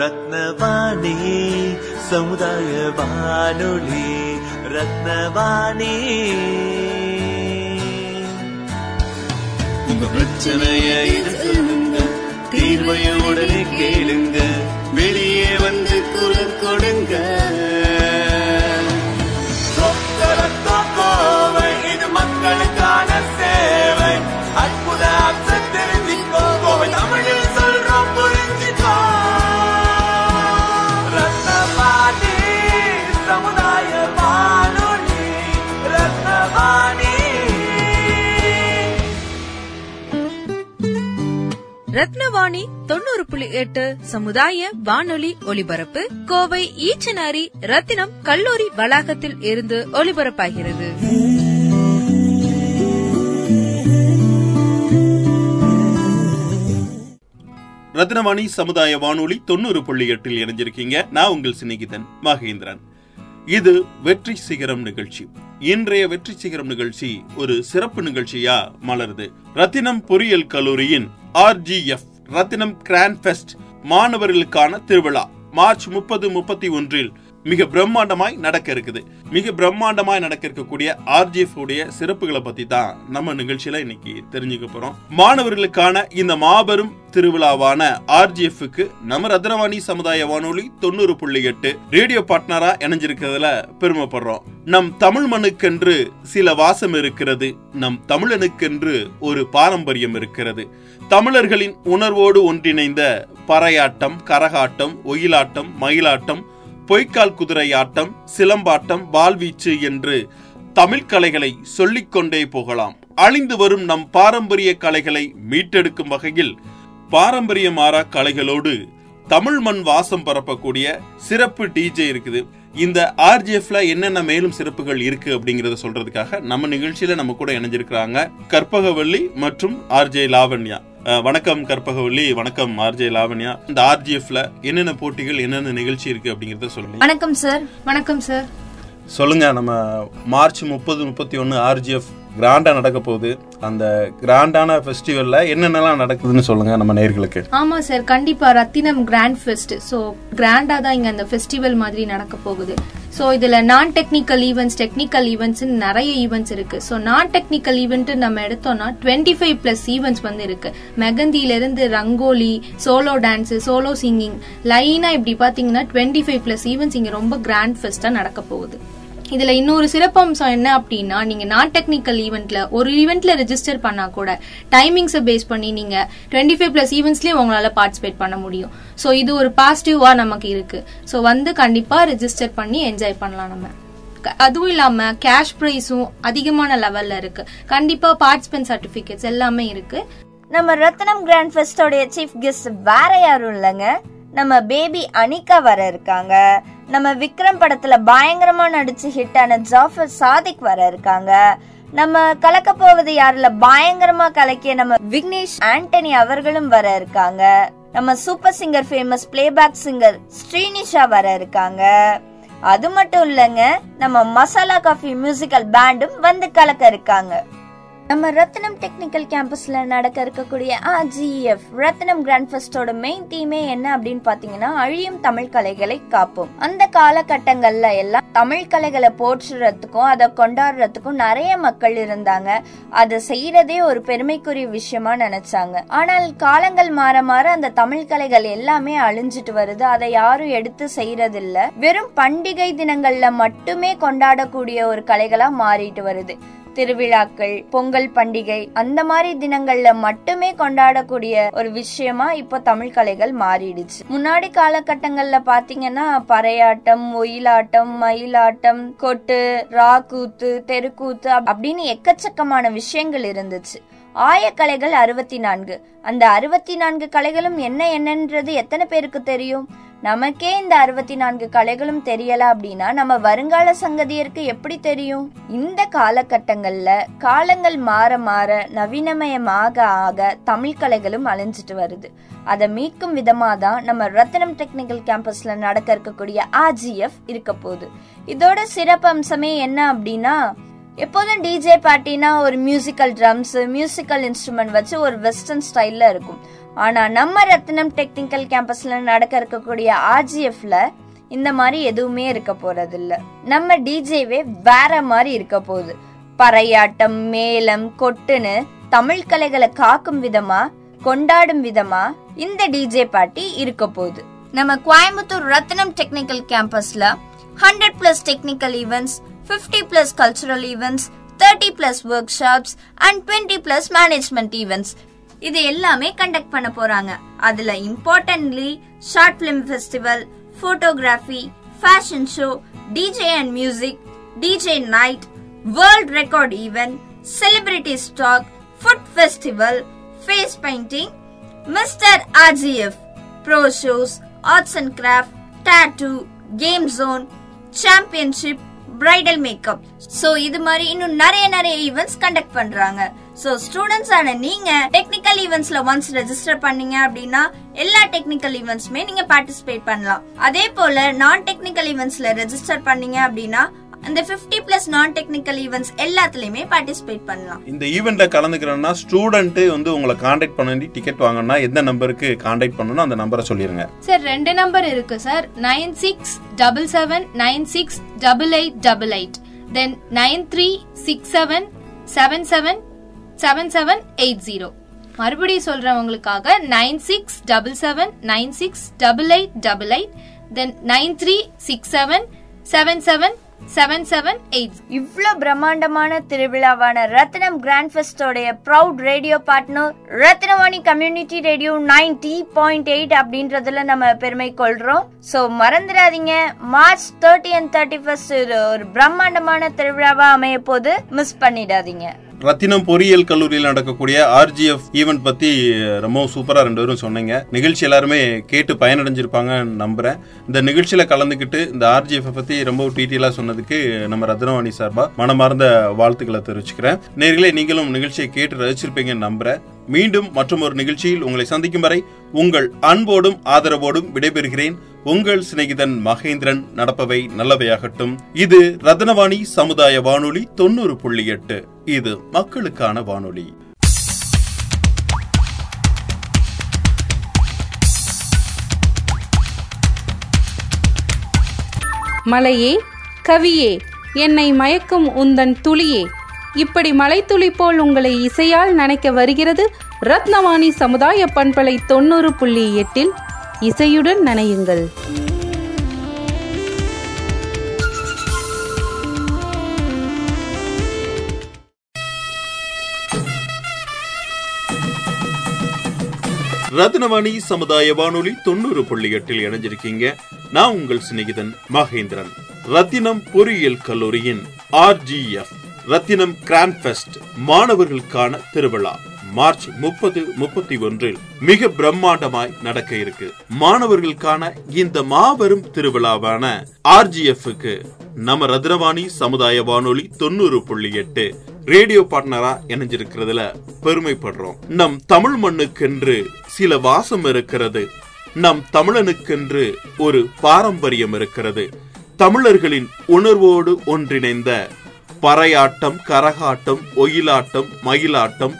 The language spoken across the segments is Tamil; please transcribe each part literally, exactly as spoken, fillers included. ரத்னவாணி சமுதாய வானொலி. ரத்னவாணி உங்க பிரச்சனைய தீர்வையுடனே கேளுங்க, வெளியே வந்து குரல் கொடுங்க. இது மக்களுக்கான சேவை. அற்புத தெரிஞ்சிக்கோ, தமிழில் சொல்றோம் புரிஞ்சிக்கோ. ரத்னவாணி சமுதாய வானொலி. ரத்னவாணி. ரத்னவாணி தொண்ணூறு புள்ளி எட்டு சமுதாய வானொலி ஒலிபரப்பு கோவை ஈச்சனாரி ரத்தினம் கல்லூரி வளாகத்தில் இருந்து ஒலிபரப்பாகிறது. ரத்னவாணி சமுதாய வானொலி தொண்ணூறு புள்ளி எட்டில் இணைஞ்சிருக்கீங்க. நான் உங்கள் சிநேகிதன் மகேந்திரன். இது வெற்றி சிகரம் நிகழ்ச்சி. இன்றைய வெற்றி சிகரம் நிகழ்ச்சி ஒரு சிறப்பு நிகழ்ச்சியா மலருது. ரத்தினம் பொறியியல் கல்லூரியின் R G F Rathinam grand fest மாணவர்களுக்கான திருவிழா மார்ச் முப்பது முப்பத்தி ஒன்றில் மிக பிரம்மாண்டமாய் நடக்க இருக்குது. மிக பிரம்மாண்டமாய் நடக்க இருக்கக்கூடிய ஆர் ஜி எஃப் உடைய சிறப்புகளை பத்தி தான் நம்ம நிகழ்ச்சியில இன்னைக்கு தெரிஞ்சுக்க போறோம். மாணவர்களுக்கான இந்த மாபெரும் திருவிழாவான ஆர் ஜி எஃப்க்கு நம்ம ரத்னவாணி சமுதாய வானொலி தொண்ணூறு புள்ளி எட்டு ரேடியோ பார்ட்னரா இணைஞ்சிருக்கிறதுல பெருமைப்படுறோம். நம் தமிழ் மண்ணுக்கென்று சில வாசம் இருக்கிறது, நம் தமிழனுக்கென்று ஒரு பாரம்பரியம் இருக்கிறது. தமிழர்களின் உணர்வோடு ஒன்றிணைந்த பறையாட்டம், கரகாட்டம், ஒயிலாட்டம், மயிலாட்டம், பொய்க்கால் குதிரையாட்டம், சிலம்பாட்டம், வாள்வீச்சு என்று தமிழ் கலைகளை சொல்லிக்கொண்டே போகலாம். அழிந்து வரும் நம் பாரம்பரிய கலைகளை மீட்டெடுக்கும் வகையில் பாரம்பரிய மாறா கலைகளோடு தமிழ் மண் வாசம் பரப்பக்கூடிய சிறப்பு டிஜே இருக்குது. இந்த ஆர் ஜி எஃப்ல என்னென்ன மேலும் சிறப்புகள் இருக்கு அப்படிங்கறத சொல்றதுக்காக நம்ம நிகழ்ச்சியில நம்ம கூட இணைஞ்சிருக்கிறாங்க கற்பகவள்ளி மற்றும் ஆர்ஜே லாவண்யா. வணக்கம் கற்பகவள்ளி. வணக்கம் ஆர்ஜே லாவண்யா. இந்த ஆர் ஜி எஃப்ல என்னென்ன போட்டிகள், என்னென்ன நிகழ்ச்சி இருக்கு அப்படிங்கறத சொல்லுங்க. வணக்கம் சார். வணக்கம் சார். சொல்லுங்க, நம்ம மார்ச் முப்பது முப்பத்தி ஒன்னு ஆர் ஜி எஃப் கிராண்டா நடக்க போகுது. அந்த கிராண்டான ஃபெஸ்டிவல்ல என்னென்னலாம் நடக்குதுன்னு சொல்லுங்க நம்ம நேயர்களுக்கு. ஆமா சார், கண்டிப்பா ரத்தினம் கிராண்ட் ஃபெஸ்ட். ஸோ கிராண்டா தான் இங்க அந்த ஃபெஸ்டிவல் மாதிரி நடக்க போகுது. ஸோ இதுல non technical events, technical events நிறைய ஈவெண்ட்ஸ் இருக்கு. ஸோ நான் டெக்னிக்கல் ஈவெண்ட் நம்ம எடுத்தோம்னா டுவெண்ட்டி ஃபைவ் பிளஸ் ஈவெண்ட்ஸ் வந்து இருக்கு. மெகந்தியில இருந்து rangoli, solo dance, solo singing, லைனா இப்படி பாத்தீங்கன்னா டுவெண்ட்டி ஃபைவ் பிளஸ் ஈவெண்ட்ஸ் இங்க ரொம்ப கிராண்ட் ஃபெஸ்டா நடக்க போகுது. இதுல இன்னொரு சிறப்பம்சம் என்ன அப்படின்னா, நீங்க நான் டெக்னிக்கல் ஈவெண்ட்ல ஒரு ஈவெண்ட்ல ரெஜிஸ்டர் பண்ணா கூட டைமிங்ஸை பேஸ் பண்ணி நீங்க டுவெண்ட்டி ஃபைவ் பிளஸ் ஈவெண்ட்ஸ்லயே உங்களால பார்ட்டிசிபேட் பண்ண முடியும். ஸோ இது ஒரு பாசிட்டிவா நமக்கு இருக்கு. ஸோ வந்து கண்டிப்பா ரெஜிஸ்டர் பண்ணி என்ஜாய் பண்ணலாம் நம்ம. அதுவும் இல்லாம கேஷ் பிரைஸும் அதிகமான லெவல்ல இருக்கு. கண்டிப்பா பார்ட்டிசிபென்ட் சர்டிபிகேட்ஸ் எல்லாமே இருக்கு. நம்ம ரத்னம் கிராண்ட் ஃபெஸ்டோடைய சீஃப் கெஸ்ட் வேற யாரும் இல்லைங்க, நம்ம பேபி அனிகா வர இருக்காங்க. நம்ம விக்ரம் படத்துல பயங்கரமா நடிச்சு ஹிட் ஆன ஜாஃபர் சாதிக் வர இருக்காங்க. நம்ம கலக்க போவது யாருல பயங்கரமா கலக்கிய நம்ம விக்னேஷ் ஆண்டனி அவர்களும் வர இருக்காங்க. நம்ம super singer famous playback singer Srinisha வர இருக்காங்க. அது மட்டும் இல்லங்க, நம்ம மசாலா காஃபி மியூசிக்கல் பேண்டும் வந்து கலக்க இருக்காங்க. நம்ம ரத்னம் டெக்னிக்கல் கேம்பஸ்ல நடக்க இருக்கக்கூடிய ஆர் ஜி எஃப் ரத்னம் கிராண்ட் ஃபெஸ்டோட மெயின் தீமே என்ன அப்படின்னு பாத்தீங்கன்னா, அழியும் தமிழ் கலைகளை காப்போம். அந்த காலகட்டங்கள்ல எல்லாம் தமிழ் கலைகளை போற்றுறதுக்கும் அதை கொண்டாடுறதுக்கும் நிறைய மக்கள் இருந்தாங்க. அதை செய்யறதே ஒரு பெருமைக்குரிய விஷயமா நினைச்சாங்க. ஆனால் காலங்கள் மாற மாற அந்த தமிழ் கலைகள் எல்லாமே அழிஞ்சிட்டு வருது. அதை யாரும் எடுத்து செய்யறது இல்ல. வெறும் பண்டிகை தினங்கள்ல மட்டுமே கொண்டாடக்கூடிய ஒரு கலைகளா மாறிட்டு வருது. திருவிழாக்கள், பொங்கல் பண்டிகை அந்த மாதிரி தினங்கள்ல மட்டுமே கொண்டாடக்கூடிய ஒரு விஷயமா இப்ப தமிழ் கலைகள் மாறிடுச்சு. முன்னாடி காலகட்டங்கள்ல பாத்தீங்கன்னா பறையாட்டம், ஒயிலாட்டம், மயிலாட்டம், கொட்டு, ராக்கூத்து, தெருக்கூத்து அப்படின்னு எக்கச்சக்கமான விஷயங்கள் இருந்துச்சு. ஆயக்கலைகள் அறுபத்தி நான்கு. அந்த அறுபத்தி நான்கு கலைகளும் என்ன என்னன்றது எத்தனை பேருக்கு தெரியும்? நமக்கே இந்த அறுபத்தி நான்கு கலைகளும் தெரியல அப்படின்னா நம்ம வருங்கால சங்கதியருக்கு எப்படி தெரியும்? இந்த காலகட்டங்கள்ல காலங்கள் மாற மாற நவீனமயமாக ஆக தமிழ் கலைகளும் அழிஞ்சிட்டு வருது. அதை மீட்கும் விதமா தான் நம்ம ரத்னம் டெக்னிக்கல் கேம்பஸ்ல நடக்க இருக்கக்கூடிய ஆர் ஜி எஃப் இருக்க போகுது. இதோட சிறப்பம்சமே என்ன அப்படின்னா, எப்போதும் டிஜே பார்ட்டினா ஒரு மியூசிக்கல் ட்ரம்ஸ், மியூசிக்கல் இன்ஸ்ட்ருமெண்ட் வச்சு ஒரு வெஸ்டர்ன் ஸ்டைல்ல இருக்கும். ஆனா நம்ம ரத்தினம் டெக்னிக்கல் கேம்பஸ்ல நடக்க இருக்கக்கூடிய ஆர்ஜிஎஃப்ல இந்த மாதிரி எதுவுமே இருக்க போறது இல்ல. நம்ம டிஜேவே வேற மாதிரி இருக்க போகுது. பறையாட்டம், மேளம், கொட்டுன்னு தமிழ் கலைகளை காக்கும் விதமா, கொண்டாடும் விதமா இந்த டிஜே பார்ட்டி இருக்க போகுது. நம்ம கோயம்புத்தூர் ரத்தினம் டெக்னிக்கல் கேம்பஸ்ல hundred plus technical events, fifty plus cultural events, thirty plus workshops and twenty plus management events இது எல்லாமே கண்டக்ட் பண்ண போறாங்க. அதுல importantly short film festival, photography, fashion show, DJ and music, DJ night, world record event, celebrity stock, food festival, face painting, mister RGF, pro shows, arts and craft, tattoo, game zone, championship, bridal makeup. So இது மாதிரி இன்னும் நிறைய நிறைய ஈவெண்ட்ஸ் கண்டக்ட் பண்றாங்க. சோ ஸ்டூடெண்ட்ஸ் ஆன நீங்க டெக்னிக்கல் ஈவெண்ட்ஸ்ல ஒன்ஸ் ரெஜிஸ்டர் பண்ணீங்க அப்படின்னா எல்லா டெக்னிக்கல் ஈவெண்ட்ஸ்மே நீங்க பார்ட்டிசிபேட் பண்ணலாம். அதே போல நான் டெக்னிக்கல் ஈவெண்ட்ஸ்ல ரெஜிஸ்டர் பண்ணீங்க அப்படின்னா அந்த ஃபிஃப்டி பிளஸ் நான் டெக்னிக்கல் ஈவெண்ட்ஸ் எல்லாத்துலயுமே பார்ட்டிசிபேட் பண்ணலாம். இந்த ஈவெண்ட்ல கலந்துக்கிறேன்னா ஸ்டூடெண்ட் வந்து உங்களை காண்டாக்ட் பண்ணி டிக்கெட் வாங்கணும்னா எந்த நம்பருக்கு காண்டாக்ட் பண்ணணும், அந்த நம்பரை சொல்லிருங்க. சார் ரெண்டு நம்பர் இருக்கு sir, nine six double seven nine six double eight double eight then nine three six seven seven seven seven seven eight zero. மறுபடியும் சொல்றவங்களுக்காக nine six double seven nine six double eight double eight then nine three six seven seven seven seven seven eight. இவ்ளோ பிரம்மாண்டமான திருவிழாவான ரத்னம் கிராண்ட் ஃபெஸ்டோடைய proud radio partner Rathnavani community radio ninety point eight அப்படின்றதுல நம்ம பெருமை கொள்றோம். சோ மறந்துடாதீங்க, March thirty and thirty first ஒரு பிரம்மாண்டமான திருவிழாவா அமைய போது, மிஸ் பண்ணிடாதீங்க. ரத்தினம் பொறியியல் கல்லூரியில் நடக்கக்கூடிய ஆர்ஜிஎஃப் ஈவெண்ட் பத்தி ரொம்ப சூப்பரா ரெண்டு பேரும் சொன்னீங்க. நிகழ்ச்சி எல்லாருமே கேட்டு பயனடைஞ்சிருப்பாங்க நம்புறேன். இந்த நிகழ்ச்சியில கலந்துக்கிட்டு இந்த ஆர்ஜிஎஃப் பத்தி ரொம்ப டீட்டெயிலா சொன்னதுக்கு நம்ம ரத்னவாணி சார்பா மனமார்ந்த வாழ்த்துக்களை தெரிவிச்சுக்கிறேன். நேர்களே, நீங்களும் நிகழ்ச்சியை கேட்டு ரசிச்சிருப்பீங்கன்னு நம்புறேன். மீண்டும் மற்றும் ஒரு நிகழ்ச்சியில் உங்களை சந்திக்கும் வரை உங்கள் அன்போடும் ஆதரவோடும் விடைபெறுகிறேன். உங்கள் சிநேகிதன் மகேந்திரன். நடப்பவை நல்லவையாகட்டும். இது ரத்னவாணி சமுதாய வானொலி தொண்ணூறு புள்ளி எட்டு. இது மக்களுக்கான வானொலி. மலையே கவியே, என்னை மயக்கும் உந்தன் துளியே, இப்படி மலைத்துளி போல் உங்களை இசையால் நனைக்க வருகிறது ரத்னவாணி சமுதாய பண்பலை தொண்ணூறு புள்ளி எட்டில். இசையுடன் நனையுங்கள். ரத்னவாணி சமுதாய வானொலி தொண்ணூறு புள்ளி எட்டில் இணைஞ்சிருக்கீங்க. நான் உங்கள் சிநேகிதன் மகேந்திரன். ரத்தினம் பொறியியல் கல்லூரியின் ஆர்ஜிஎஃப் ரத்தினம் கிராண்ட் ஃபெஸ்ட் மாணவர்களுக்கான திருவிழா மார்ச் முப்பது முப்பத்தி ஒன்றில் மிக பிரம்மாண்டமாய் நடக்க இருக்கு. மாணவர்களுக்கான இந்த மாபெரும் திருவிழாவான ஆர்ஜிஎஃப்க்கு நம்ம ரத்னவாணி சமுதாய வானொலி தொண்ணூறு புள்ளி எட்டு ரேடியோ பார்ட்னரா இணைஞ்சிருக்கிறதுல பெருமைப்படுறோம். நம் தமிழ் மண்ணுக்கென்று சில வாசம் இருக்கிறது, நம் தமிழனுக்கென்று ஒரு பாரம்பரியம் இருக்கிறது. தமிழர்களின் உணர்வோடு ஒன்றிணைந்த பறையாட்டம், கரகாட்டம், ஒயிலாட்டம், மயிலாட்டம்,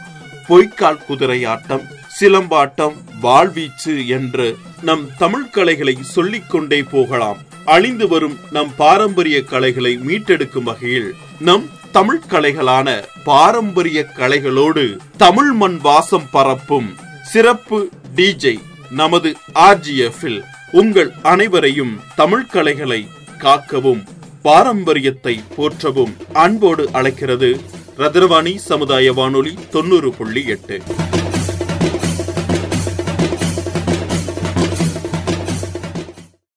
பொய்க்கால் குதிரையாட்டம், சிலம்பாட்டம், வாழ்வீச்சு என்று நம் தமிழ் கலைகளை சொல்லிக்கொண்டே போகலாம். அழிந்து வரும் நம் பாரம்பரிய கலைகளை மீட்டெடுக்கும் வகையில் நம் தமிழ் கலைகளான பாரம்பரிய கலைகளோடு தமிழ் மண் வாசம் பரப்பும் சிறப்பு டிஜே நமது ஆர்ஜிஎஃப்இல் உங்கள் அனைவரையும் தமிழ் கலைகளை காக்கவும் பாரம்பரியத்தை போற்றவும் அன்போடு அழைக்கிறது ரத்னவாணி சமுதாய வானொலி தொண்ணூறு புள்ளி எட்டு.